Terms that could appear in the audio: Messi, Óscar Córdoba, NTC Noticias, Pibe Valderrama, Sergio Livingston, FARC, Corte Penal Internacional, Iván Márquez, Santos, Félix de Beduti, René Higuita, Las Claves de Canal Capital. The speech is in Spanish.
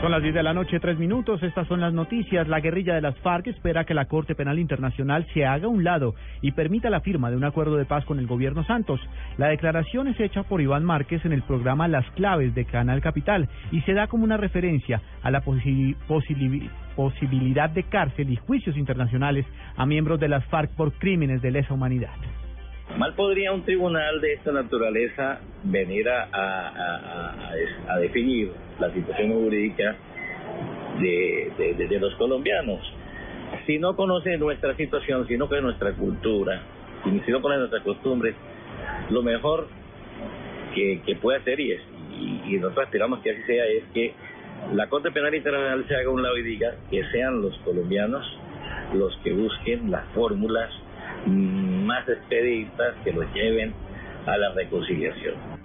Son las 10 de la noche, 3 minutos. Estas son las noticias. La guerrilla de las FARC espera que la Corte Penal Internacional se haga a un lado y permita la firma de un acuerdo de paz con el gobierno Santos. La declaración es hecha por Iván Márquez en el programa Las Claves de Canal Capital y se da como una referencia a la posibilidad de cárcel y juicios internacionales a miembros de las FARC por crímenes de lesa humanidad. Mal podría un tribunal de esta naturaleza venir a definir la situación jurídica de los colombianos. Si no conoce nuestra situación, si no conoce nuestra cultura, si no conoce nuestras costumbres, lo mejor que puede hacer, y nosotros esperamos que así sea, es que la Corte Penal Internacional se haga a un lado y diga que sean los colombianos los que busquen las fórmulas más expeditas que los lleven a la reconciliación.